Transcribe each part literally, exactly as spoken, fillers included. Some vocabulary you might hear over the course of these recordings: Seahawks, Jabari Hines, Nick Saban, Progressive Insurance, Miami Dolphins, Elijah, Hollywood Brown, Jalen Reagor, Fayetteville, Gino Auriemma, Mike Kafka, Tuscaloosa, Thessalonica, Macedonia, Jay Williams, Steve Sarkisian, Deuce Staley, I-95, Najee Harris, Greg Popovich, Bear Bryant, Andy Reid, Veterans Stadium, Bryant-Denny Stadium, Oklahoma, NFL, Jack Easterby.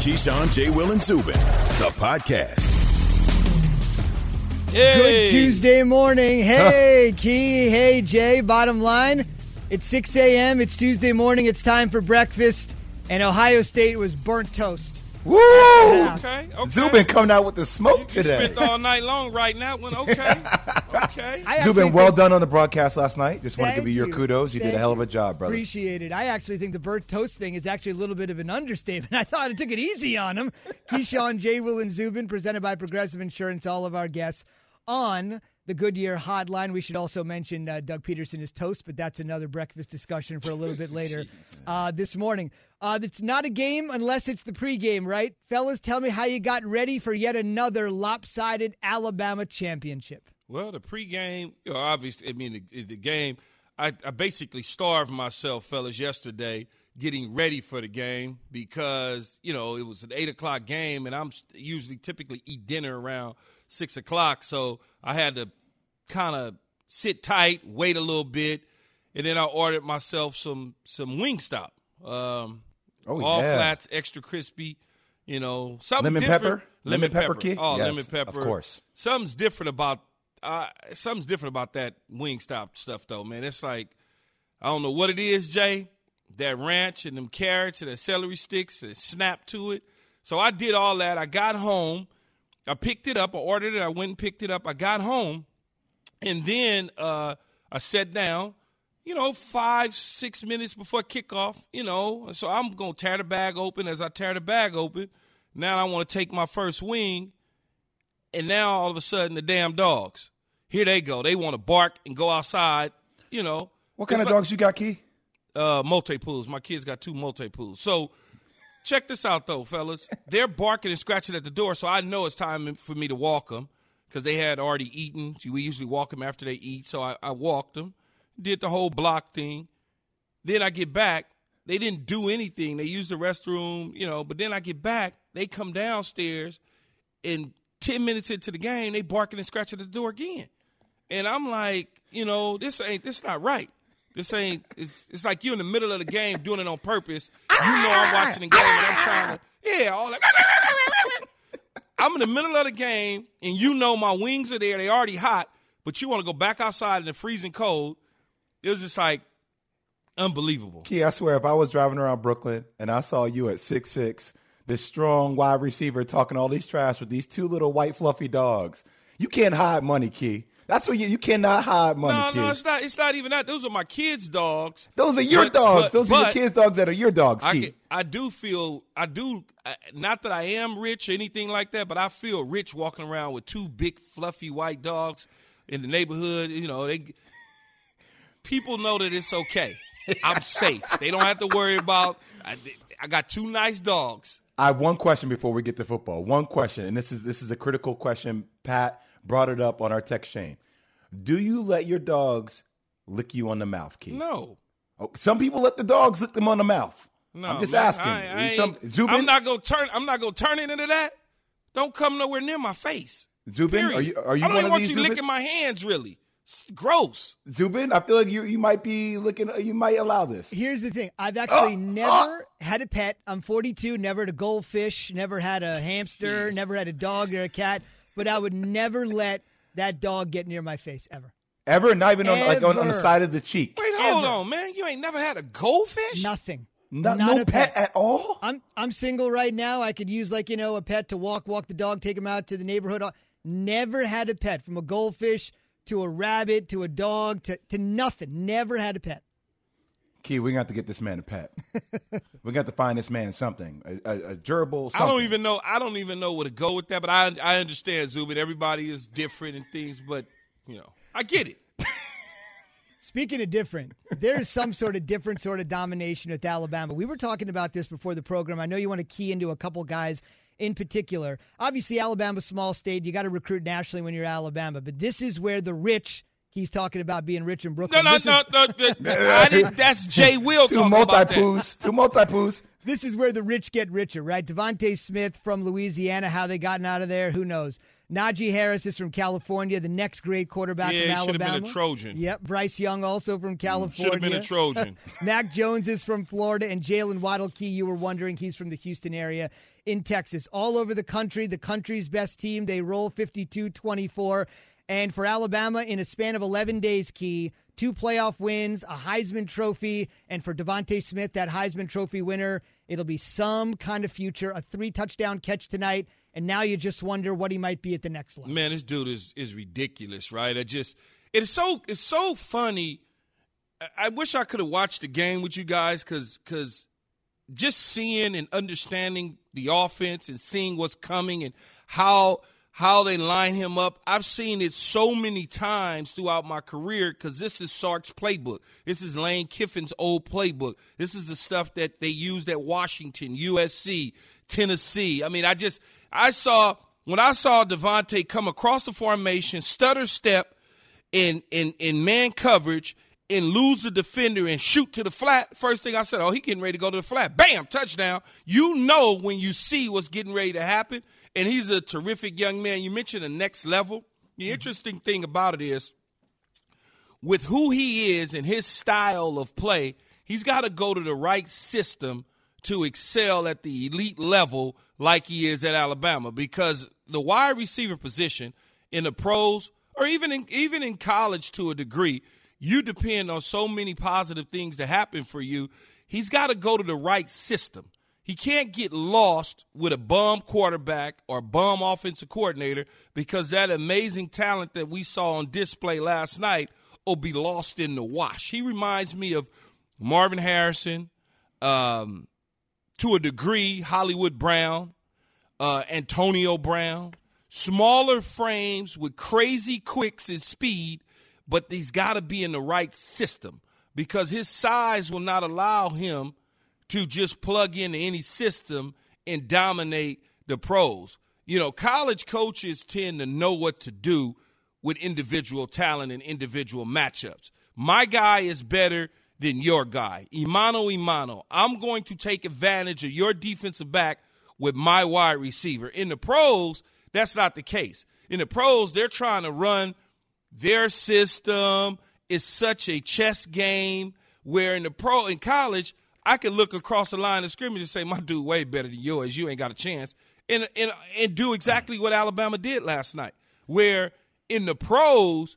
Keyshawn, Jay Will, and Zubin, the podcast. Hey. Good Tuesday morning. Hey, Key. Hey, Jay. Bottom line, it's six a.m. It's Tuesday morning. It's time for breakfast. And Ohio State was burnt toast. Woo! Yeah. Okay, okay. Zubin coming out with the smoke you, you today. Spent all night long right now. Well, okay. Okay. Zubin, well think, done on the broadcast last night. Just wanted to give you your kudos. You thank did a hell of a job, brother. Appreciate it. I actually think the burnt toast thing is actually a little bit of an understatement. I thought I took it easy on him. Keyshawn, Jay, Will, and Zubin, presented by Progressive Insurance. All of our guests on the Goodyear hotline. We should also mention uh, Doug Pederson is toast, but that's another breakfast discussion for a little bit later uh, this morning. Uh, it's not a game unless it's the pregame, right? Fellas, tell me how you got ready for yet another lopsided Alabama championship. Well, the pregame, you know, obviously, I mean, the, the game, I, I basically starved myself, fellas, yesterday getting ready for the game because, you know, it was an eight o'clock game, and I'm usually typically eat dinner around six o'clock, so I had to kind of sit tight, wait a little bit, and then I ordered myself some some Wingstop. Um, oh, all yeah. flats, extra crispy, you know, something lemon different. Pepper? Lemon, lemon pepper, pepper kick? Oh, yes, lemon pepper, of course. Something's different about uh, something's different about that Wingstop stuff, though, man. It's like I don't know what it is, Jay. That ranch and them carrots and the celery sticks and snap to it. So I did all that. I got home. I picked it up. I ordered it. I went and picked it up. I got home. And then uh, I sat down, you know, five, six minutes before kickoff, you know. So I'm going to tear the bag open. As I tear the bag open, now I want to take my first wing. And now all of a sudden the damn dogs, here they go. They want to bark and go outside, you know. What kind it's of like, dogs you got, Key? Uh, multi-pools. My kids got two multi-pools. So check this out, though, fellas. They're barking and scratching at the door, so I know it's time for me to walk them. Because they had already eaten. We usually walk them after they eat. So I, I walked them, did the whole block thing. Then I get back. They didn't do anything. They used the restroom, you know. But then I get back. They come downstairs. And ten minutes into the game, they barking and scratching at the door again. And I'm like, you know, this ain't, this not right. This ain't, it's, it's like you're in the middle of the game doing it on purpose. You know I'm watching the game and I'm trying to, yeah, all like. I'm in the middle of the game, and you know my wings are there. They already hot, but you want to go back outside in the freezing cold. It was just like unbelievable. Key, I swear, if I was driving around Brooklyn and I saw you at six six, this strong wide receiver talking all these trash with these two little white fluffy dogs, you can't hide money, Key. That's what you you cannot hide money, no, Key. No, no, it's not, it's not even that. Those are my kids' dogs. Those are your but, dogs. But, Those but, are your kids' dogs that are your dogs, I Key. Can, I do feel, I do, not that I am rich or anything like that, but I feel rich walking around with two big, fluffy white dogs in the neighborhood. You know, they people know that it's okay. I'm safe. They don't have to worry about, I, I got two nice dogs. I have one question before we get to football. One question, and this is this is a critical question, Pat. Brought it up on our text chain. Do you let your dogs lick you on the mouth, Keith? No. Oh, some people let the dogs lick them on the mouth. No, I'm just man, asking. I, I some, Zubin? I'm not gonna turn. I'm not gonna turn it into that. Don't come nowhere near my face. Zubin, period. are you? Are you? I don't one even want these, you Zubin? Licking my hands. Really, it's gross. Zubin, I feel like you. You might be licking. You might allow this. Here's the thing. I've actually uh, never uh, had a pet. I'm forty-two. Never had a goldfish. Never had a hamster. Geez. Never had a dog or a cat. But I would never let that dog get near my face, ever. Ever? Not even on, like, on, on the side of the cheek? Wait, hold ever. on, man. You ain't never had a goldfish? Nothing. No, Not no pet. pet at all? I'm I'm single right now. I could use, like, you know, a pet to walk, walk the dog, take him out to the neighborhood. Never had a pet, from a goldfish to a rabbit to a dog to, to nothing. Never had a pet. Key, we got to get this man a pet. We got to find this man something, a, a, a gerbil. Something. I don't even know. I don't even know where to go with that. But I, I understand, Zubin. Everybody is different and things. But you know, I get it. Speaking of different, there's some sort of different sort of domination with Alabama. We were talking about this before the program. I know you want to key into a couple guys in particular. Obviously, Alabama's a small state. You got to recruit nationally when you're Alabama. But this is where the rich. He's talking about being rich in Brooklyn. No, no, no, no, no. I didn't, that's Jay Will talking about that. Two multi-poos. Two multi-poos. this is where the rich get richer, right? Devontae Smith from Louisiana, how they gotten out of there, who knows? Najee Harris is from California, the next great quarterback yeah, from Alabama. Yeah, should have been a Trojan. Yep, Bryce Young also from California. Should have been a Trojan. Mac Jones is from Florida, and Jalen Waddle-Key, you were wondering, he's from the Houston area in Texas. All over the country, the country's best team. They roll fifty-two twenty-four. And for Alabama, in a span of eleven days, Key, two playoff wins, a Heisman Trophy, and for Devontae Smith, that Heisman Trophy winner, it'll be some kind of future, a three-touchdown catch tonight, and now you just wonder what he might be at the next level. Man, this dude is is ridiculous, right? I just it's so it's so funny. I wish I could have watched the game with you guys because because just seeing and understanding the offense and seeing what's coming and how – how they line him up. I've seen it so many times throughout my career because this is Sark's playbook. This is Lane Kiffin's old playbook. This is the stuff that they used at Washington, U S C, Tennessee. I mean, I just – I saw – when I saw Devontae come across the formation, stutter step in, in, in man coverage and lose the defender and shoot to the flat, first thing I said, oh, he getting ready to go to the flat. Bam, touchdown. You know when you see what's getting ready to happen. And he's a terrific young man. You mentioned the next level. The interesting thing about it is with who he is and his style of play, he's got to go to the right system to excel at the elite level like he is at Alabama, because the wide receiver position in the pros or even in, even in college to a degree, you depend on so many positive things to happen for you. He's got to go to the right system. He can't get lost with a bum quarterback or bum offensive coordinator, because that amazing talent that we saw on display last night will be lost in the wash. He reminds me of Marvin Harrison, um, to a degree, Hollywood Brown, uh, Antonio Brown, smaller frames with crazy quicks and speed, but he's got to be in the right system because his size will not allow him to just plug into any system and dominate the pros. You know, college coaches tend to know what to do with individual talent and individual matchups. My guy is better than your guy. Imano, Imano. I'm going to take advantage of your defensive back with my wide receiver. In the pros, that's not the case. In the pros, they're trying to run their system. It's such a chess game where in the pro, in college, I can look across the line of scrimmage and say, my dude way better than yours. You ain't got a chance. And, and, and do exactly what Alabama did last night, where in the pros,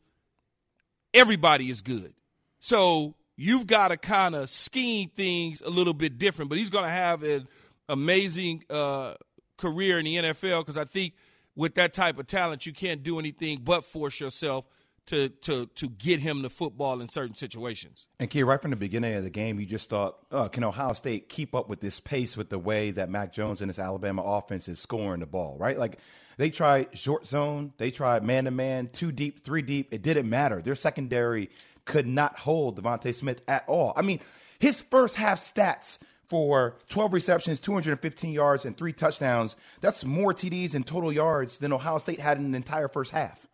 everybody is good. So you've got to kind of scheme things a little bit different. But he's going to have an amazing uh, career in the N F L, because I think with that type of talent, you can't do anything but force yourself to to to get him the football in certain situations. And, Key, right from the beginning of the game, you just thought, oh, can Ohio State keep up with this pace with the way that Mac Jones and this Alabama offense is scoring the ball, right? Like, they tried short zone. They tried man-to-man, two deep, three deep. It didn't matter. Their secondary could not hold Devontae Smith at all. I mean, his first half stats for twelve receptions, two hundred fifteen yards, and three touchdowns, that's more T Ds and total yards than Ohio State had in the entire first half.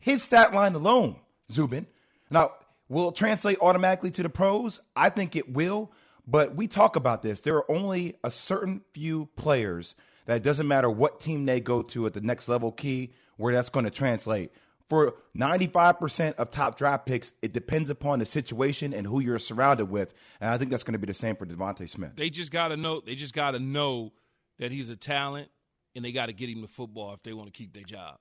His stat line alone, Zubin. Now, will it translate automatically to the pros? I think it will, but we talk about this. There are only a certain few players that it doesn't matter what team they go to at the next level, Key, where that's going to translate. For ninety-five percent of top draft picks, it depends upon the situation and who you're surrounded with, and I think that's going to be the same for Devontae Smith. They just got to know. They just got to know that he's a talent, and they got to get him the football if they want to keep their job.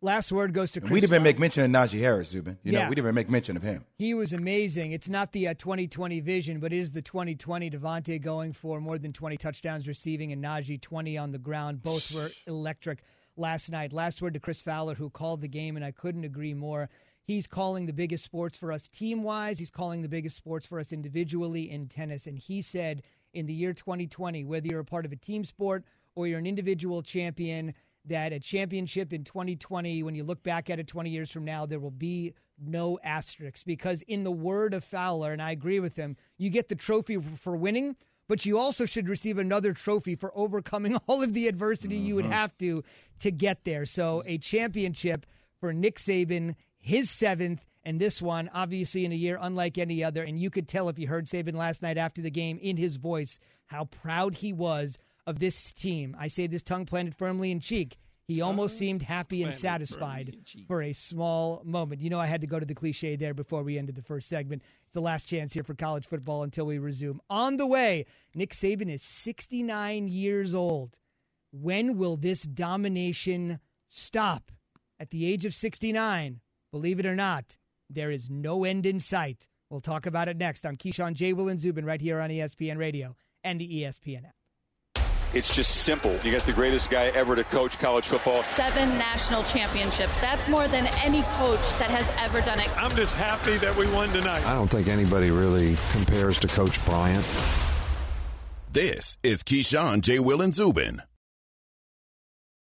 Last word goes to Chris. We didn't even make mention of Najee Harris, Zubin. You yeah. know, we didn't even make mention of him. He was amazing. It's not the uh, twenty twenty vision, but it is the twenty twenty. Devontae going for more than twenty touchdowns receiving and Najee twenty on the ground. Both were electric last night. Last word to Chris Fowler, who called the game, and I couldn't agree more. He's calling the biggest sports for us team-wise. He's calling the biggest sports for us individually in tennis. And he said in the year twenty twenty, whether you're a part of a team sport or you're an individual champion, that a championship in twenty twenty, when you look back at it twenty years from now, there will be no asterisks. Because in the word of Fowler, and I agree with him, you get the trophy for winning, but you also should receive another trophy for overcoming all of the adversity mm-hmm. you would have to to get there. So a championship for Nick Saban, his seventh, and this one, obviously in a year unlike any other. And you could tell if you heard Saban last night after the game in his voice how proud he was of this team. I say this tongue planted firmly in cheek. He almost oh, seemed happy and satisfied for a small moment. You know, I had to go to the cliche there before we ended the first segment. It's the last chance here for college football until we resume. On the way, Nick Saban is sixty-nine years old. When will this domination stop? At the age of sixty-nine, believe it or not, there is no end in sight. We'll talk about it next on Keyshawn, Jay Will, and Zubin right here on E S P N Radio and the E S P N app. It's just simple. You got the greatest guy ever to coach college football. Seven national championships. That's more than any coach that has ever done it. I'm just happy that we won tonight. I don't think anybody really compares to Coach Bryant. This is Keyshawn, Jay Will, and Zubin.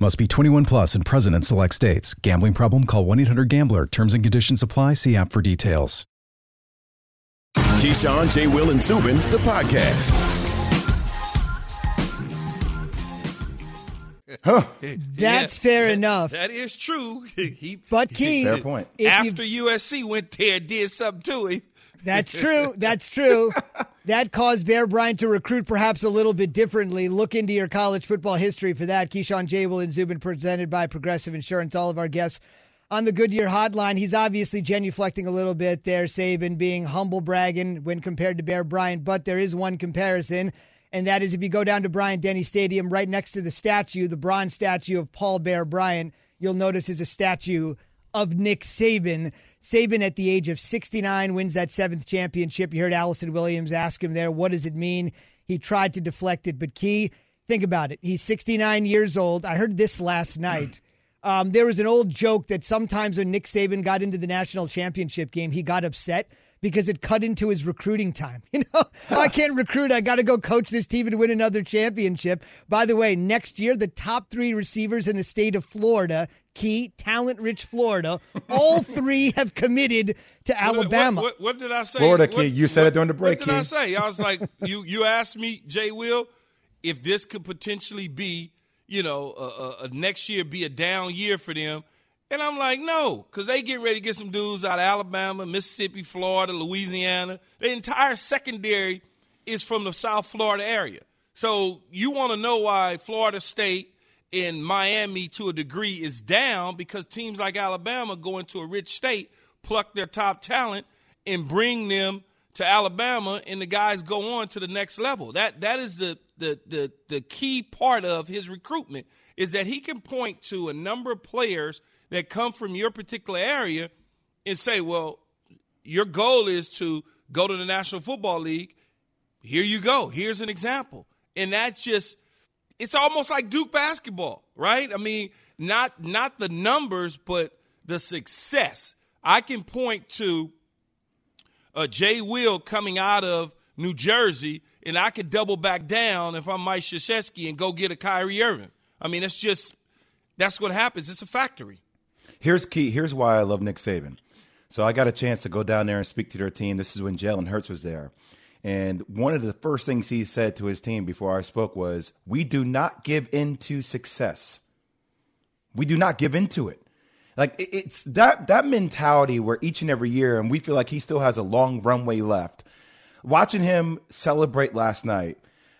Must be twenty-one plus and present in select states. Gambling problem? Call one eight hundred gambler. Terms and conditions apply. See app for details. Keyshawn, Jay Will, and Zubin, the podcast. Huh. That's yeah, fair that, enough. That is true. He, but Key, fair point. After you, U S C went there, did something to him. That's true. That's true. That caused Bear Bryant to recruit perhaps a little bit differently. Look into your college football history for that. Keyshawn, Jay Will, and Zubin, presented by Progressive Insurance. All of our guests on the Goodyear hotline. He's obviously genuflecting a little bit there, Saban being humble bragging when compared to Bear Bryant. But there is one comparison, and that is if you go down to Bryant-Denny Stadium, right next to the statue, the bronze statue of Paul Bear Bryant, you'll notice is a statue of Nick Saban. Saban at the age of sixty-nine wins that seventh championship. You heard Allison Williams ask him there, what does it mean? He tried to deflect it, but Key, think about it. He's sixty-nine years old. I heard this last night. Um, there was an old joke that sometimes when Nick Saban got into the national championship game, he got upset because it cut into his recruiting time. You know, I can't recruit. I got to go coach this team and win another championship. By the way, next year, the top three receivers in the state of Florida, Key, talent-rich Florida, all three have committed to Alabama. What, what, what did I say? Florida, Key. You said what, it during the break, What did Key. I say? I was like, you, you asked me, Jay Will, if this could potentially be, you know, a, a, a next year be a down year for them. And I'm like, no, because they get ready to get some dudes out of Alabama, Mississippi, Florida, Louisiana. The entire secondary is from the South Florida area. So you want to know why Florida State and Miami, to a degree, is down, because teams like Alabama go into a rich state, pluck their top talent, and bring them to Alabama, and the guys go on to the next level. That That is the the the, the key part of his recruitment, is that he can point to a number of players that come from your particular area and say, well, your goal is to go to the National Football League. Here you go. Here's an example. And that's just, it's almost like Duke basketball, right? I mean, not not the numbers, but the success. I can point to uh, Jay Will coming out of New Jersey, and I could double back down if I'm Mike Krzyzewski and go get a Kyrie Irving. I mean, that's just, that's what happens. It's a factory. Here's key. Here's why I love Nick Saban. So I got a chance to go down there and speak to their team. This is when Jalen Hurts was there. And one of the first things he said to his team before I spoke was, we do not give in to success. We do not give in to it. Like, it's that, that mentality where each and every year, and we feel like he still has a long runway left. Watching him celebrate last night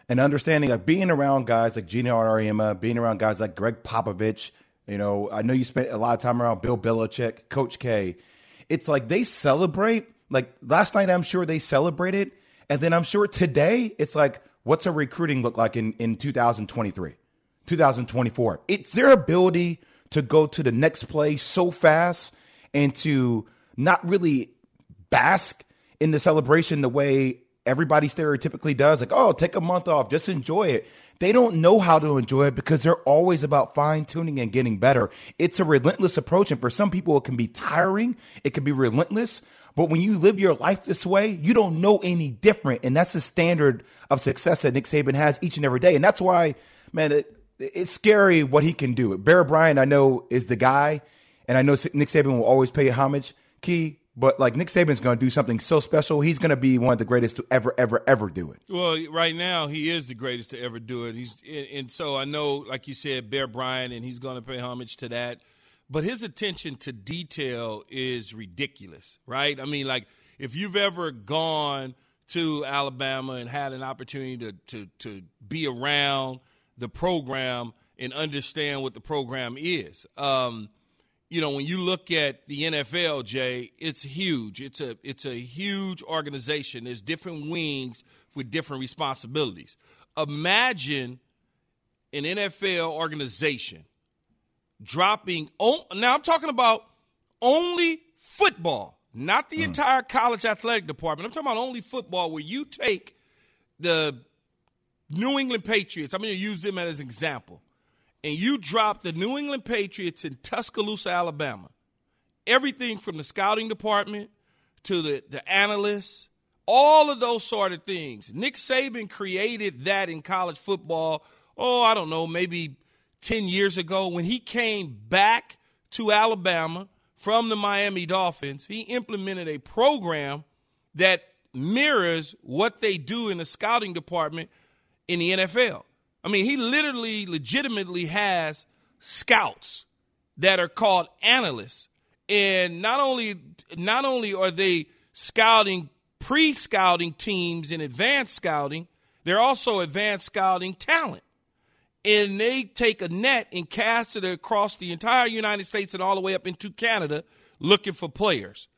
and understanding, like, being around guys like Gino Auriemma, being around guys like Greg Popovich. You know, I know you spent a lot of time around Bill Belichick, Coach K. It's like they celebrate. Like last night, I'm sure they celebrated. And then I'm sure today, it's like, what's a recruiting look like in, in twenty twenty-three, twenty twenty-four? It's their ability to go to the next play so fast and to not really bask in the celebration the way everybody stereotypically does. Like, oh, take a month off, just enjoy it. They don't know how to enjoy it because they're always about fine-tuning and getting better. It's a relentless approach, and for some people it can be tiring, it can be relentless, but when you live your life this way, you don't know any different, and that's the standard of success that Nick Saban has each and every day. And that's why, man, it, it's scary what he can do. Bear Bryant, I know, is the guy, and I know Nick Saban will always pay homage, Key, but like Nick Saban's going to do something so special, he's going to be one of the greatest to ever, ever, ever do it. Well, right now he is the greatest to ever do it. He's and so I know, like you said, Bear Bryant, and he's going to pay homage to that. But his attention to detail is ridiculous, right? I mean, like if you've ever gone to Alabama and had an opportunity to to, to be around the program and understand what the program is. Um, You know, when you look at the N F L, Jay, it's huge. It's a it's a huge organization. There's different wings with different responsibilities. Imagine an N F L organization dropping on, now I'm talking about only football, not the mm. entire college athletic department. I'm talking about only football, where you take the New England Patriots. I'm going to use them as an example. And you drop the New England Patriots in Tuscaloosa, Alabama. Everything from the scouting department to the, the analysts, all of those sort of things. Nick Saban created that in college football, oh, I don't know, maybe ten years ago when he came back to Alabama from the Miami Dolphins. He implemented a program that mirrors what they do in the scouting department in the N F L. I mean, he literally, legitimately has scouts that are called analysts. And not only not only are they scouting, pre-scouting teams and advanced scouting, they're also advanced scouting talent. And they take a net and cast it across the entire United States and all the way up into Canada looking for players.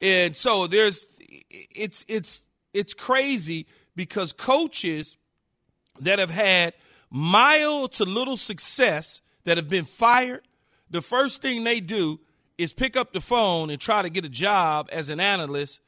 And so there's it's it's it's crazy because coaches that have had mild to little success, that have been fired, the first thing they do is pick up the phone and try to get a job as an analyst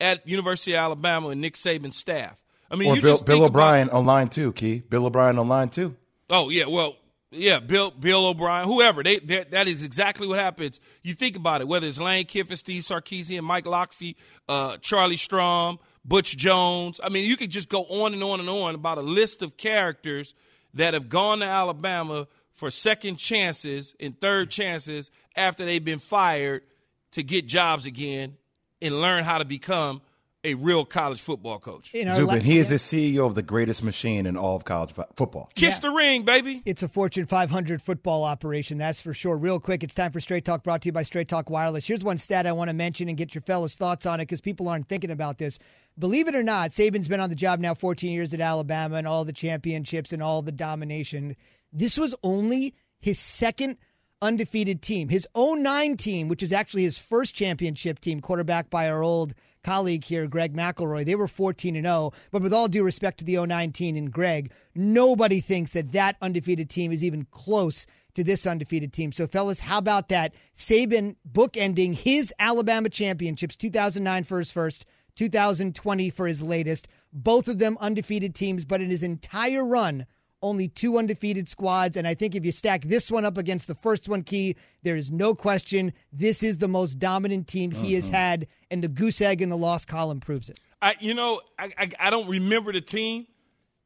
at University of Alabama and Nick Saban's staff. I mean, or you Bill, just Bill O'Brien about, online too, Key. Bill O'Brien online too. Oh yeah, well yeah, Bill Bill O'Brien, whoever. They, they that is exactly what happens. You think about it, whether it's Lane Kiffin, Steve Sarkisian, Mike Loxley, uh, Charlie Strom, Butch Jones. I mean, you could just go on and on and on about a list of characters that have gone to Alabama for second chances and third chances after they've been fired to get jobs again and learn how to become a real college football coach. You know, Zubin, like, he is the C E O of the greatest machine in all of college football. Kiss yeah. the ring, baby. It's a Fortune five hundred football operation, that's for sure. Real quick, it's time for Straight Talk, brought to you by Straight Talk Wireless. Here's one stat I want to mention and get your fellas' thoughts on it because people aren't thinking about this. Believe it or not, Saban's been on the job now fourteen years at Alabama and all the championships and all the domination. This was only his second undefeated team. His oh nine team, which is actually his first championship team, quarterbacked by our old colleague here, Greg McElroy, they were fourteen and oh, but with all due respect to the oh nine team and Greg, nobody thinks that that undefeated team is even close to this undefeated team. So, fellas, how about that? Saban bookending his Alabama championships, two thousand nine for his first, two thousand twenty for his latest, both of them undefeated teams, but in his entire run, only two undefeated squads. And I think if you stack this one up against the first one, Key, there is no question this is the most dominant team he uh-huh. has had, and the goose egg in the loss column proves it. I, you know, I, I, I don't remember the team,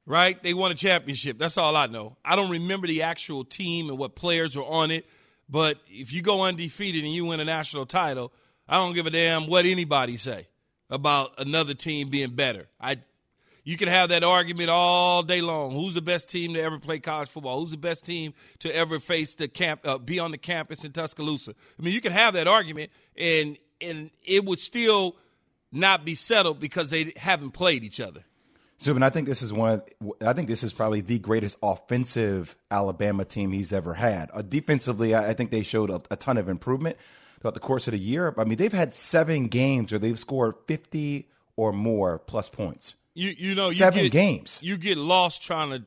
right? They won a championship. That's all I know. I don't remember the actual team and what players were on it. But if you go undefeated and you win a national title, I don't give a damn what anybody say about another team being better. I You can have that argument all day long. Who's the best team to ever play college football? Who's the best team to ever face the camp, uh, be on the campus in Tuscaloosa? I mean, you can have that argument, and and it would still not be settled because they haven't played each other. Zubin, I think this is one. I think this is probably the greatest offensive Alabama team he's ever had. Uh, defensively, I, I think they showed a, a ton of improvement throughout the course of the year. I mean, they've had seven games where they've scored fifty or more plus points. You you know you seven get, games. You get lost trying to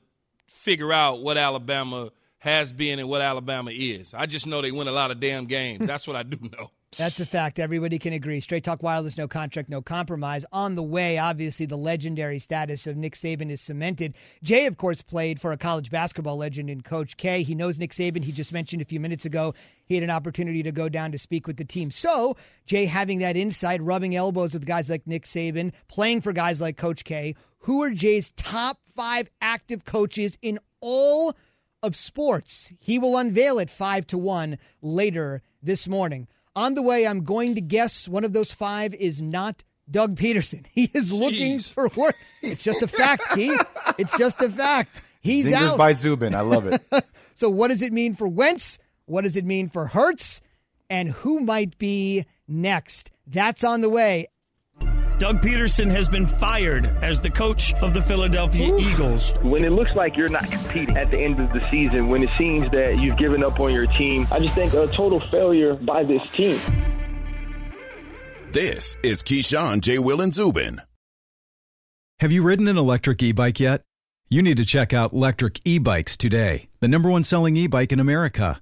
figure out what Alabama has been and what Alabama is. I just know they win a lot of damn games. That's what I do know. That's a fact. Everybody can agree. Straight Talk Wireless, no contract, no compromise. On the way, obviously, the legendary status of Nick Saban is cemented. Jay, of course, played for a college basketball legend in Coach K. He knows Nick Saban. He just mentioned a few minutes ago he had an opportunity to go down to speak with the team. So, Jay, having that insight, rubbing elbows with guys like Nick Saban, playing for guys like Coach K, who are Jay's top five active coaches in all of sports? He will unveil it five to one later this morning. On the way, I'm going to guess one of those five is not Doug Pederson. He is looking Jeez. for work. It's just a fact, T. It's just a fact. He's Zingers out. by Zubin. I love it. So what does it mean for Wentz? What does it mean for Hurts? And who might be next? That's on the way. Doug Pederson has been fired as the coach of the Philadelphia Ooh. Eagles. When it looks like you're not competing at the end of the season, when it seems that you've given up on your team, I just think a total failure by this team. This is Keyshawn, Jay Will, and Zubin. Have you ridden an electric e-bike yet? You need to check out Lectric e-bikes today, the number one selling e-bike in America.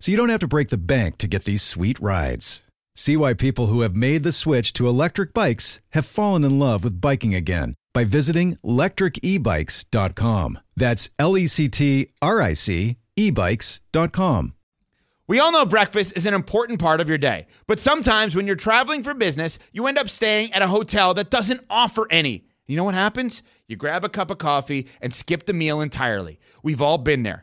so you don't have to break the bank to get these sweet rides. See why people who have made the switch to electric bikes have fallen in love with biking again by visiting electric e bikes dot com. That's L E C T R I C ebikes dot com. We all know breakfast is an important part of your day, but sometimes when you're traveling for business, you end up staying at a hotel that doesn't offer any. You know what happens? You grab a cup of coffee and skip the meal entirely. We've all been there.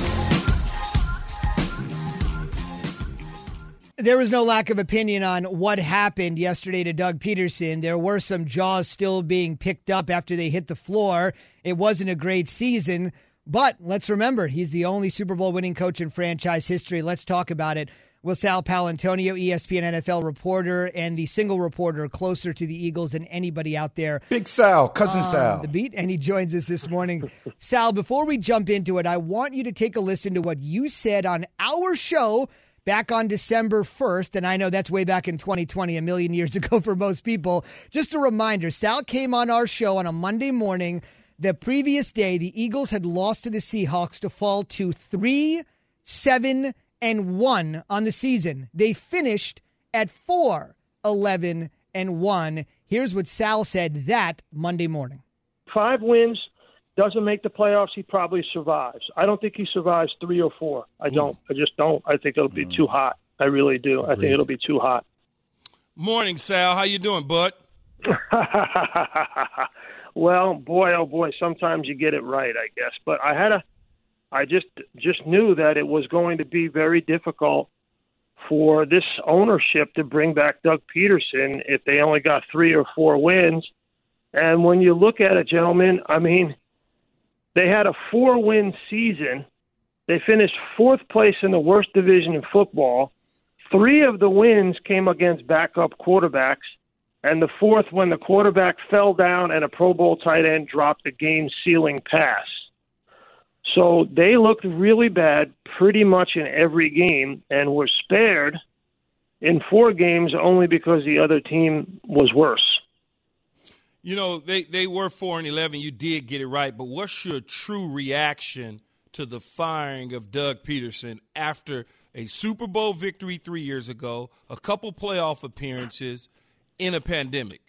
There was no lack of opinion on what happened yesterday to Doug Pederson. There were some jaws still being picked up after they hit the floor. It wasn't a great season, but let's remember, he's the only Super Bowl winning coach in franchise history. Let's talk about it with Sal Paolantonio, E S P N N F L reporter and the single reporter closer to the Eagles than anybody out there. Big Sal, Cousin Sal. The beat, and he joins us this morning. Sal, before we jump into it, I want you to take a listen to what you said on our show back on December first, and I know that's way back in twenty twenty, a million years ago for most people. Just a reminder, Sal came on our show on a Monday morning. The previous day, the Eagles had lost to the Seahawks to fall to three, seven, and one on the season. They finished at four, eleven, and one. Here's what Sal said that Monday morning. Five wins, doesn't make the playoffs, he probably survives. I don't think he survives three or four. I don't. I just don't. I think it'll be too hot. I really do. I think it'll be too hot. Morning, Sal. How you doing, bud? Well, boy, oh, boy, sometimes you get it right, I guess. But I had a, I just just knew that it was going to be very difficult for this ownership to bring back Doug Pederson if they only got three or four wins. And when you look at it, gentlemen, I mean, they had a four-win season. They finished fourth place in the worst division in football. Three of the wins came against backup quarterbacks, and the fourth when the quarterback fell down and a Pro Bowl tight end dropped the game-sealing pass. So they looked really bad pretty much in every game and were spared in four games only because the other team was worse. You know, they, they were four and eleven. You did get it right. But what's your true reaction to the firing of Doug Pederson after a Super Bowl victory three years ago, a couple playoff appearances, in a pandemic?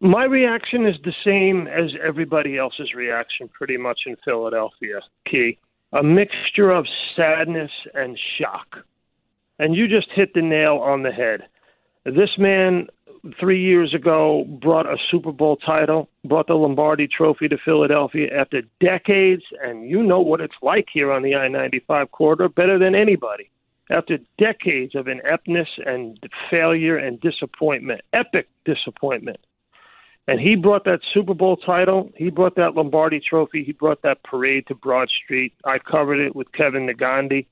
My reaction is the same as everybody else's reaction pretty much in Philadelphia, Key. A mixture of sadness and shock. And you just hit the nail on the head. This man three years ago brought a Super Bowl title, brought the Lombardi Trophy to Philadelphia after decades, and you know what it's like here on the I ninety-five corridor better than anybody. After decades of ineptness and failure and disappointment, epic disappointment. And he brought that Super Bowl title. He brought that Lombardi Trophy. He brought that parade to Broad Street. I covered it with Kevin Nagandi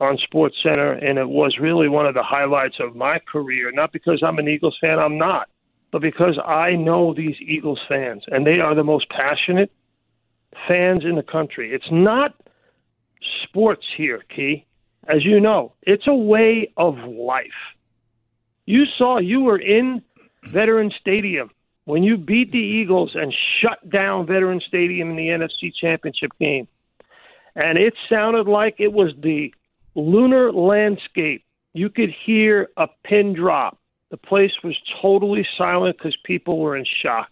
on SportsCenter, and it was really one of the highlights of my career, not because I'm an Eagles fan, I'm not, but because I know these Eagles fans, and they are the most passionate fans in the country. It's not sports here, Key. As you know, it's a way of life. You saw you were in Veterans Stadium when you beat the Eagles and shut down Veterans Stadium in the N F C Championship game. And it sounded like it was the lunar landscape. You could hear a pin drop. The place was totally silent because people were in shock.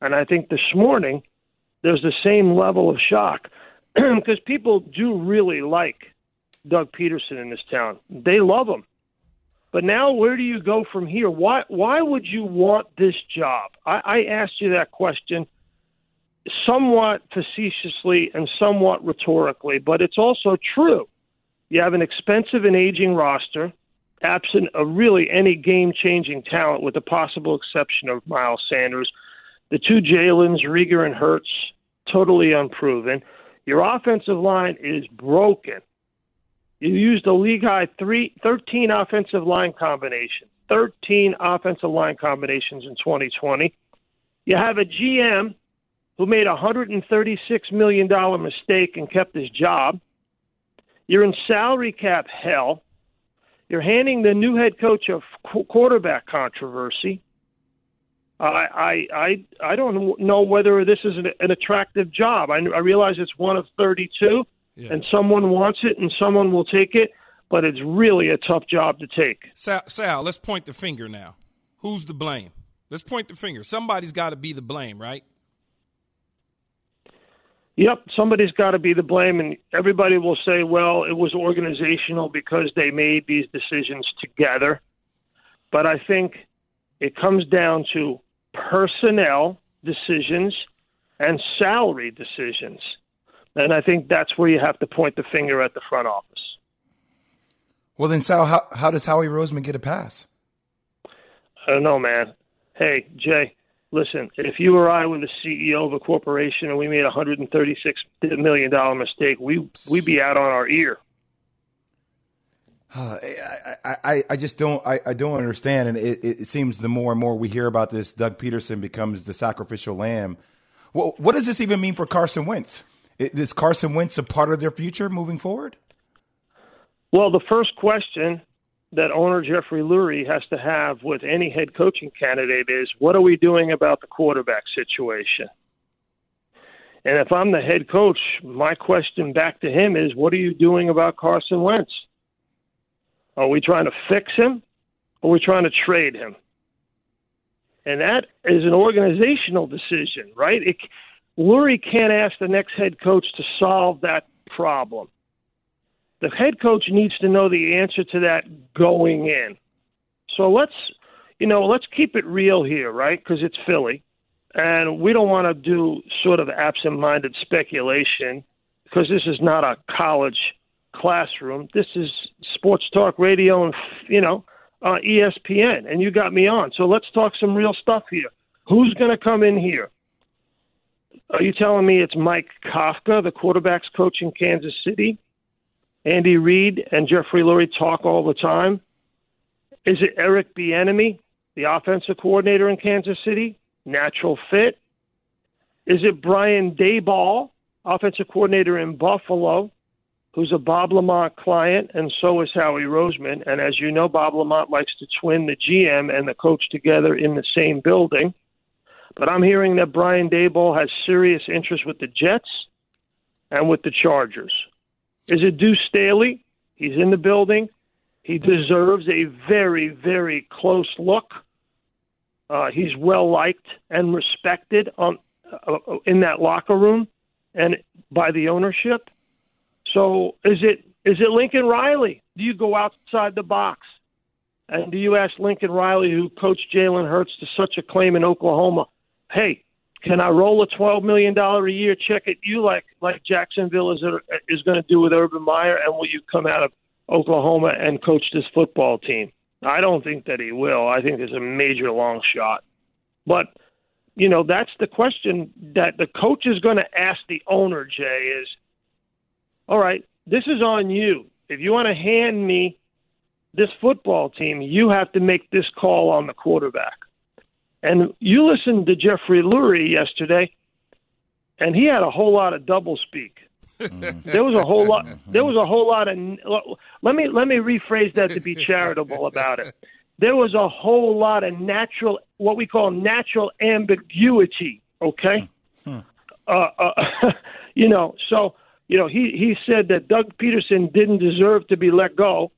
And I think this morning there's the same level of shock because people do really like Doug Pederson in this town. They love him. But now where do you go from here? Why why would you want this job? I, I asked you that question somewhat facetiously and somewhat rhetorically, but it's also true. You have an expensive and aging roster, absent of really any game-changing talent with the possible exception of Miles Sanders. The two Jalen's, Reagor and Hurts, totally unproven. Your offensive line is broken. You used a league-high three, thirteen offensive line combinations, thirteen offensive line combinations in twenty twenty. You have a G M who made a one hundred thirty-six million dollars mistake and kept his job. You're in salary cap hell. You're handing the new head coach a qu- quarterback controversy. I, I, I, I don't know whether this is an, an attractive job. I, I realize it's one of thirty-two. Yeah. And someone wants it, and someone will take it, but it's really a tough job to take. Sal, Sal, let's point the finger now. Who's to blame? Let's point the finger. Somebody's got to be the blame, right? Yep, somebody's got to be the blame, and everybody will say, well, it was organizational because they made these decisions together. But I think it comes down to personnel decisions and salary decisions. And I think that's where you have to point the finger at the front office. Well, then, Sal, how, how does Howie Roseman get a pass? I don't know, man. Hey, Jay, listen, if you or I were the C E O of a corporation and we made a one hundred thirty-six million dollars mistake, we, we'd be out on our ear. Uh, I, I, I just don't I, I don't understand. And it, it seems the more and more we hear about this, Doug Pederson becomes the sacrificial lamb. Well, what does this even mean for Carson Wentz? Is Carson Wentz a part of their future moving forward? Well, the first question that owner Jeffrey Lurie has to have with any head coaching candidate is, what are we doing about the quarterback situation? And if I'm the head coach, my question back to him is, what are you doing about Carson Wentz? Are we trying to fix him, or are we trying to trade him? And that is an organizational decision, right? It Lurie can't ask the next head coach to solve that problem. The head coach needs to know the answer to that going in. So let's, you know, let's keep it real here, right? Because it's Philly, and we don't want to do sort of absent-minded speculation because this is not a college classroom. This is sports talk radio and, you know, uh, E S P N, and you got me on. So let's talk some real stuff here. Who's going to come in here? Are you telling me it's Mike Kafka, the quarterback's coach in Kansas City? Andy Reid and Jeffrey Lurie talk all the time. Is it Eric Bieniemy, the offensive coordinator in Kansas City? Natural fit. Is it Brian Daboll, offensive coordinator in Buffalo, who's a Bob Lamont client, and so is Howie Roseman? And as you know, Bob Lamont likes to twin the G M and the coach together in the same building. But I'm hearing that Brian Daboll has serious interest with the Jets and with the Chargers. Is it Deuce Staley? He's in the building. He deserves a very, very close look. Uh, he's well-liked and respected on, uh, in that locker room and by the ownership. So is it is it Lincoln Riley? Do you go outside the box? And do you ask Lincoln Riley, who coached Jalen Hurts to such acclaim in Oklahoma, hey, can I roll a twelve million dollars a year check at you like, like Jacksonville is, is going to do with Urban Meyer, and will you come out of Oklahoma and coach this football team? I don't think that he will. I think it's a major long shot. But, you know, that's the question that the coach is going to ask the owner, Jay, is, all right, this is on you. If you want to hand me this football team, you have to make this call on the quarterback. And you listened to Jeffrey Lurie yesterday, and he had a whole lot of doublespeak. There was a whole lot. There was a whole lot of. Let me let me rephrase that to be charitable about it. There was a whole lot of natural, what we call natural ambiguity. Okay, huh. Huh. Uh, uh, you know. So you know, he he said that Doug Pederson didn't deserve to be let go,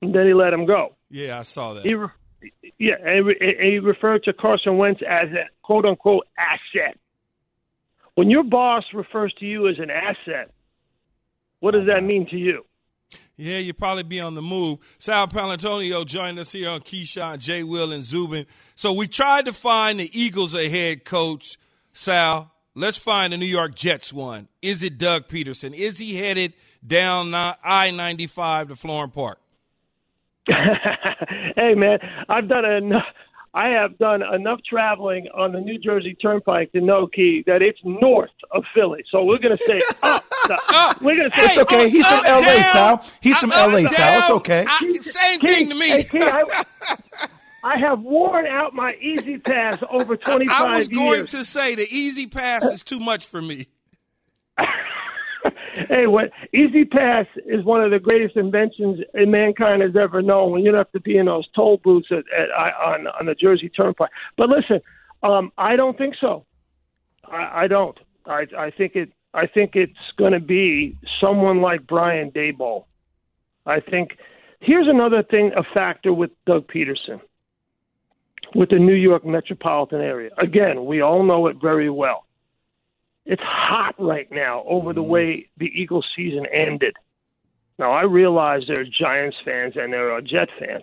and then he let him go. Yeah, I saw that. He re- yeah, and he referred to Carson Wentz as a quote unquote asset. When your boss refers to you as an asset, what does that mean to you? Yeah, you'll probably be on the move. Sal Paolantonio joined us here on Keyshawn, Jay Will, and Zubin. So we tried to find the Eagles a head coach. Sal, let's find the New York Jets one. Is it Doug Pederson? Is he headed down I ninety-five to Florham Park? Hey, man, I've done enough. I have done enough traveling on the New Jersey Turnpike to know, Key, that it's north of Philly. So we're going to say up. uh, we're going to say hey, it's okay. He's up, from L A, down, Sal. He's from L A, down. Sal. It's okay. I, same Key, thing to me. Hey, Key, I, I have worn out my Easy Pass over twenty-five years. I was going years. to say the Easy Pass is too much for me. Hey, what Easy Pass is one of the greatest inventions in mankind has ever known. When you don't have to be in those toll booths at, at, on on the Jersey Turnpike. But listen, um, I don't think so. I, I don't. I, I think it. I think it's going to be someone like Brian Daboll. I think here's another thing, a factor with Doug Pederson, with the New York metropolitan area. Again, we all know it very well. It's hot right now over the way the Eagles season ended. Now, I realize there are Giants fans and there are Jet fans,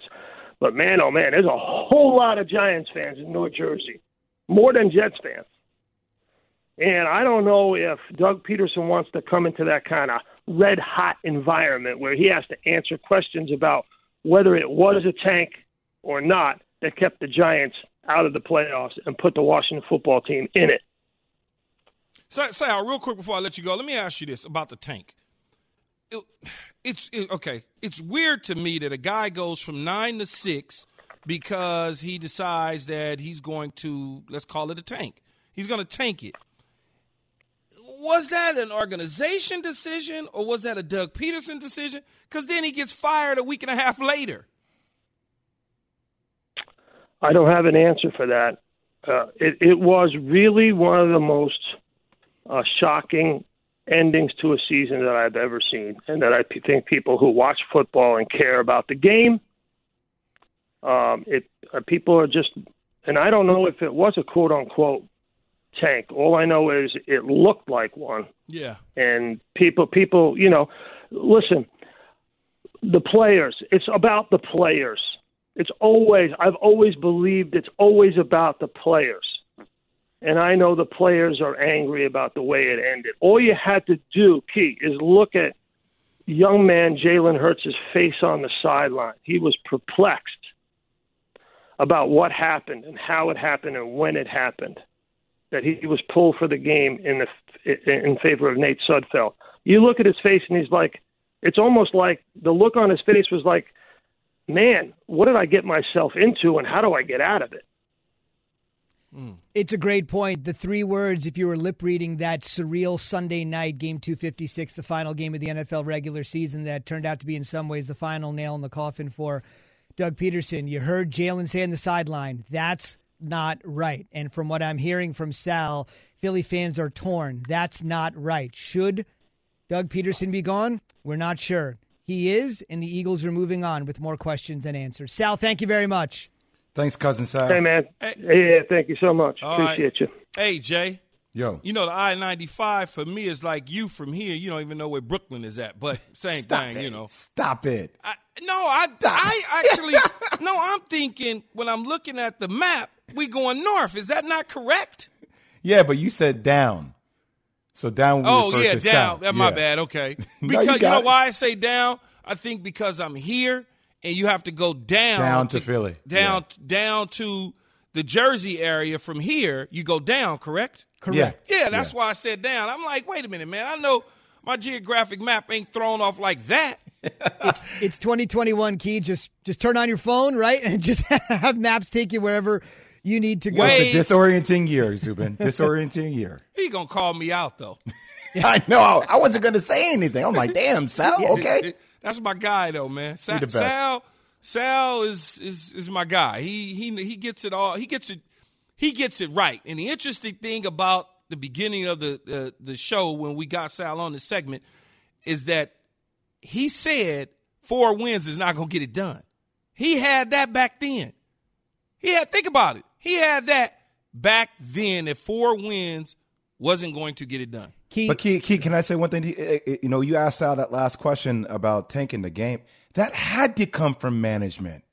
but man, oh man, there's a whole lot of Giants fans in New Jersey, more than Jets fans. And I don't know if Doug Pederson wants to come into that kind of red-hot environment where he has to answer questions about whether it was a tank or not that kept the Giants out of the playoffs and put the Washington football team in it. Sal, Sal, real quick before I let you go, let me ask you this about the tank. It, it's it, okay. It's weird to me that a guy goes from nine to six because he decides that he's going to, let's call it a tank. He's going to tank it. Was that an organization decision or was that a Doug Pederson decision? Because then he gets fired a week and a half later. I don't have an answer for that. Uh, it, it was really one of the most Uh, shocking endings to a season that I've ever seen, and that I p- think people who watch football and care about the game, um, it uh, people are just, and I don't know if it was a quote-unquote tank. All I know is it looked like one. Yeah. And people, people, you know, listen, the players, it's about the players. It's always, I've always believed it's always about the players. And I know the players are angry about the way it ended. All you had to do, Key, is look at young man Jalen Hurts' face on the sideline. He was perplexed about what happened and how it happened and when it happened, that he was pulled for the game in the in favor of Nate Sudfeld. You look at his face, and he's like, it's almost like the look on his face was like, man, what did I get myself into, and how do I get out of it? Mm. It's a great point. The three words, if you were lip reading that surreal Sunday night, game two fifty-six, the final game of the N F L regular season that turned out to be in some ways the final nail in the coffin for Doug Pederson. You heard Jalen say on the sideline, that's not right. And from what I'm hearing from Sal, Philly fans are torn. That's not right. Should Doug Pederson be gone? We're not sure. He is, and the Eagles are moving on with more questions and answers. Sal, thank you very much. Thanks, Cousin Sal. Hey, man. Hey. Yeah, thank you so much. All Appreciate right. you. Hey, Jay, Yo. You know, the I ninety-five for me is like you from here. You don't even know where Brooklyn is at, but same Stop thing, it. you know. Stop it. I, no, I, I actually, no, I'm thinking when I'm looking at the map, we going north. Is that not correct? Yeah, but you said down. So down. Oh, yeah, down. That's yeah. my bad. Okay. Because no, you, you know it. why I say down? I think because I'm here and you have to go down. Down to, to Philly. Down, yeah. down to the Jersey area from here. You go down, correct? Correct. Yeah, yeah that's yeah. why I said down. I'm like, wait a minute, man. I know my geographic map ain't thrown off like that. it's it's twenty twenty-one, Key. Just just turn on your phone, right, and just have maps take you wherever you need to go. It's a disorienting year, Zubin. Disorienting year. He gonna call me out though. I know. I wasn't gonna say anything. I'm like, damn, Sal. Okay, that's my guy though, man. Sal, Sal, Sal is is is my guy. He he he gets it all. He gets it. He gets it right. And the interesting thing about the beginning of the, uh, the show when we got Sal on the segment is that he said four wins is not going to get it done. He had that back then. He had, think about it. He had that back then that four wins wasn't going to get it done. Key, but Key, Key, can I say one thing? You know, you asked Sal that last question about tanking the game. That had to come from management.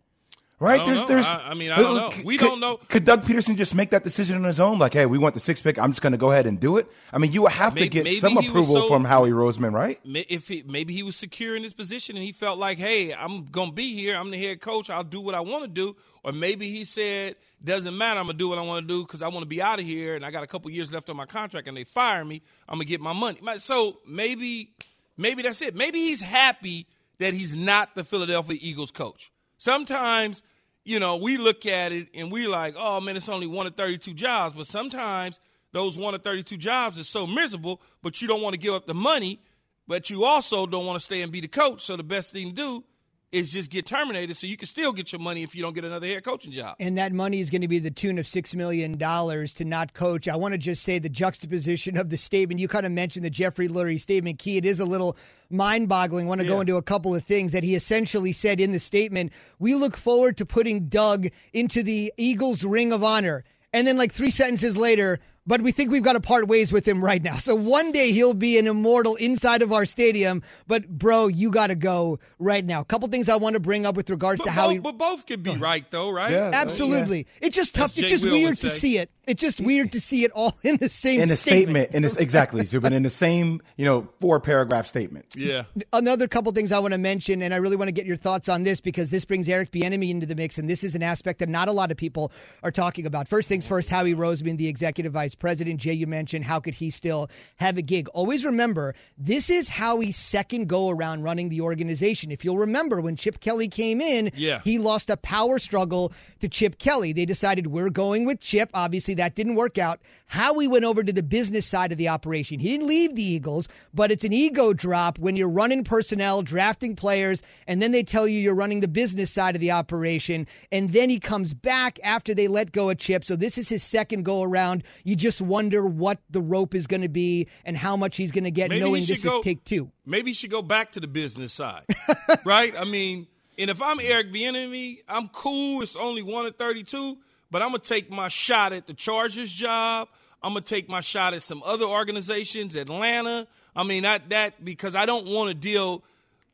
Right? I there's, know. there's. I, I mean, I don't know. We could, don't know. Could Doug Pederson just make that decision on his own? Like, hey, we want the sixth pick. I'm just going to go ahead and do it. I mean, you would have maybe, to get some approval so, from Howie Roseman, right? If he, maybe he was secure in his position and he felt like, hey, I'm going to be here. I'm the head coach. I'll do what I want to do. Or maybe he said, doesn't matter. I'm going to do what I want to do because I want to be out of here and I got a couple years left on my contract and they fire me. I'm going to get my money. So maybe, maybe that's it. Maybe he's happy that he's not the Philadelphia Eagles coach. Sometimes, you know, we look at it and we like, oh, man, it's only one of thirty-two jobs. But sometimes those one of thirty-two jobs is so miserable, but you don't want to give up the money, but you also don't want to stay and be the coach. So the best thing to do is just get terminated so you can still get your money if you don't get another head coaching job. And that money is going to be the tune of six million dollars to not coach. I want to just say the juxtaposition of the statement. You kind of mentioned the Jeffrey Lurie statement, Key. It is a little mind-boggling. I want to yeah. go into a couple of things that he essentially said in the statement. We look forward to putting Doug into the Eagles' Ring of Honor. And then like three sentences later, but we think we've got to part ways with him right now. So one day he'll be an immortal inside of our stadium. But, bro, you got to go right now. A couple things I want to bring up with regards but to how both, he... But both could be right, though, right? Yeah, absolutely. Yeah. It's just tough. As it's Jay just Will weird to see it. It's just weird to see it all in the same in a statement. statement. In this, exactly, Zubin. In the same, you know, four-paragraph statement. Yeah. Another couple things I want to mention, and I really want to get your thoughts on this because this brings Eric Bieniemy into the mix, and this is an aspect that not a lot of people are talking about. First things first, Howie Roseman, the executive vice president. Jay, you mentioned how could he still have a gig? Always remember, this is Howie's second go-around running the organization. If you'll remember, when Chip Kelly came in, yeah. he lost a power struggle to Chip Kelly. They decided we're going with Chip. Obviously, that didn't work out. Howie went over to the business side of the operation. He didn't leave the Eagles, but it's an ego drop when you're running personnel, drafting players, and then they tell you you're running the business side of the operation, and then he comes back after they let go of Chip. So this is his second go-around. You just Just wonder what the rope is going to be and how much he's going to get, maybe knowing this go, is take two. Maybe he should go back to the business side, right? I mean, and if I'm Eric Bieniemy, I'm cool. It's only one of thirty-two, but I'm gonna take my shot at the Chargers job. I'm gonna take my shot at some other organizations, Atlanta. I mean, not that because I don't want to deal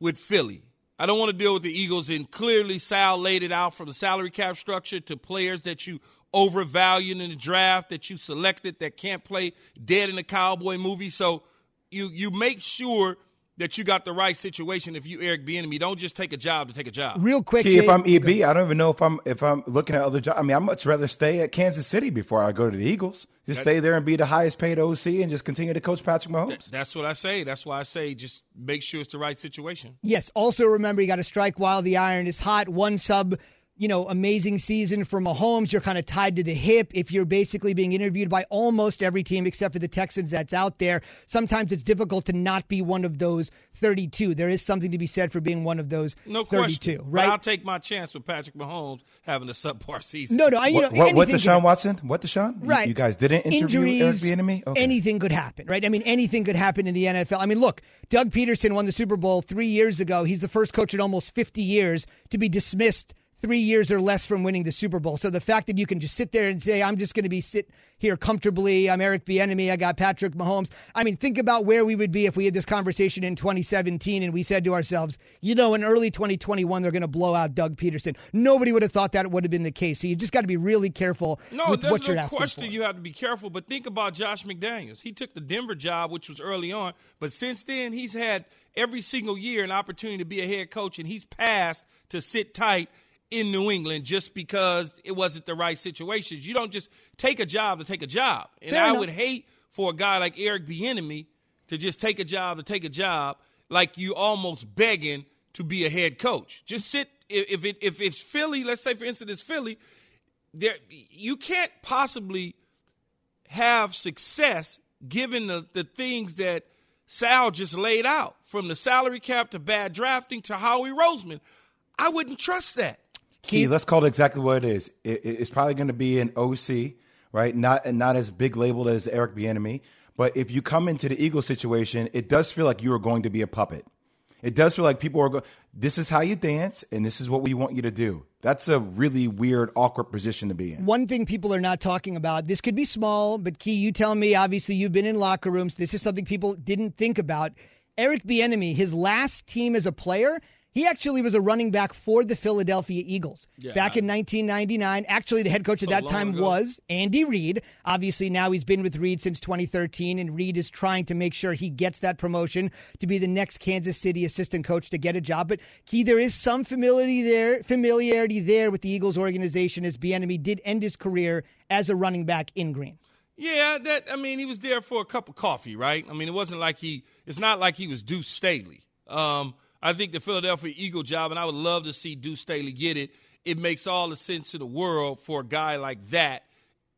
with Philly. I don't want to deal with the Eagles. And clearly, Sal laid it out from the salary cap structure to players that you overvalued in the draft that you selected that can't play dead in the cowboy movie. So you you make sure that you got the right situation if you Eric Bieniemy. Don't just take a job to take a job. Real quick, Key, Jay, if I'm E B, I don't even know if I'm if I'm looking at other jobs. I mean, I'd much rather stay at Kansas City before I go to the Eagles. Just that, stay there and be the highest paid O C and just continue to coach Patrick Mahomes. That, that's what I say. That's why I say just make sure it's the right situation. Yes. Also remember, you got to strike while the iron is hot. One sub. You know, amazing season for Mahomes. You're kind of tied to the hip if you're basically being interviewed by almost every team except for the Texans that's out there. Sometimes it's difficult to not be one of those thirty-two. There is something to be said for being one of those no thirty-two, question. Right? But I'll take my chance with Patrick Mahomes having a subpar season. No, no. I, you what, know, what, what Deshaun Watson? What Deshaun? Right. You, you guys didn't interview Injuries, Eric Bieniemy? Okay. Anything could happen, right? I mean, anything could happen in the N F L. I mean, look, Doug Pederson won the Super Bowl three years ago. He's the first coach in almost fifty years to be dismissed three years or less from winning the Super Bowl. So the fact that you can just sit there and say, I'm just going to be sit here comfortably. I'm Eric Bieniemy. I got Patrick Mahomes. I mean, think about where we would be if we had this conversation in twenty seventeen and we said to ourselves, you know, in early twenty twenty-one, they're going to blow out Doug Pederson. Nobody would have thought that would have been the case. So you just got to be really careful no, with what you're no asking question. for. You have to be careful. But think about Josh McDaniels. He took the Denver job, which was early on. But since then, he's had every single year an opportunity to be a head coach, and he's passed to sit tight in New England just because it wasn't the right situation. You don't just take a job to take a job. And Fair I enough. would hate for a guy like Eric Bieniemy to just take a job to take a job like you almost begging to be a head coach. Just sit if it if it's Philly, let's say for instance Philly, there you can't possibly have success given the, the things that Sal just laid out, from the salary cap to bad drafting to Howie Roseman. I wouldn't trust that. Key, let's call it exactly what it is. It, it's probably going to be an O C, right? Not not as big labeled as Eric Bieniemy. But if you come into the Eagles situation, it does feel like you are going to be a puppet. It does feel like people are going, this is how you dance, and this is what we want you to do. That's a really weird, awkward position to be in. One thing people are not talking about, this could be small, but Key, you tell me, obviously you've been in locker rooms. This is something people didn't think about. Eric Bieniemy, his last team as a player, he actually was a running back for the Philadelphia Eagles yeah, back in nineteen ninety-nine. Actually, the head coach so at that time ago. was Andy Reid. Obviously, now he's been with Reid since twenty thirteen, and Reid is trying to make sure he gets that promotion to be the next Kansas City assistant coach to get a job. But, Key, there is some familiarity there, familiarity there with the Eagles organization, as Bieniemy did end his career as a running back in green. Yeah, that I mean, he was there for a cup of coffee, right? I mean, it wasn't like he – it's not like he was Deuce Staley. Um I think the Philadelphia Eagle job, and I would love to see Deuce Staley get it, it makes all the sense in the world for a guy like that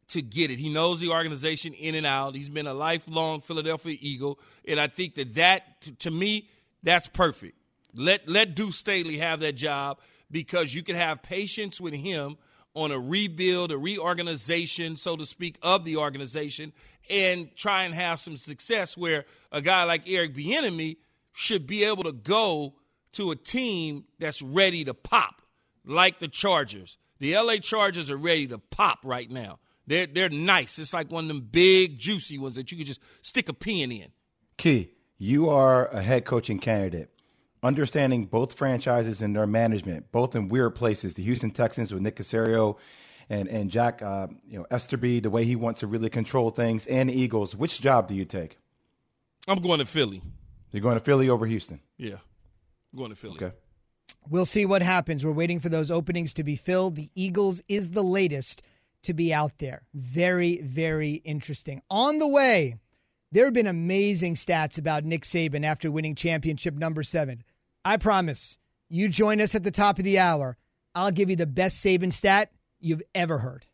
to get it. He knows the organization in and out. He's been a lifelong Philadelphia Eagle, and I think that that, to, to me, that's perfect. Let, let Deuce Staley have that job, because you can have patience with him on a rebuild, a reorganization, so to speak, of the organization, and try and have some success where a guy like Eric Bieniemy should be able to go to a team that's ready to pop, like the Chargers. The L A Chargers are ready to pop right now. They're, they're nice. It's like one of them big, juicy ones that you can just stick a pin in. Key, you are a head coaching candidate. Understanding both franchises and their management, both in weird places. The Houston Texans with Nick Caserio and, and Jack uh, you know, Easterby, the way he wants to really control things, and the Eagles. Which job do you take? I'm going to Philly. You're going to Philly over Houston? Yeah, I'm going to Philly. Okay. We'll see what happens. We're waiting for those openings to be filled. The Eagles is the latest to be out there. Very, very interesting. On the way, there have been amazing stats about Nick Saban after winning championship number seven. I promise, you join us at the top of the hour, I'll give you the best Saban stat you've ever heard.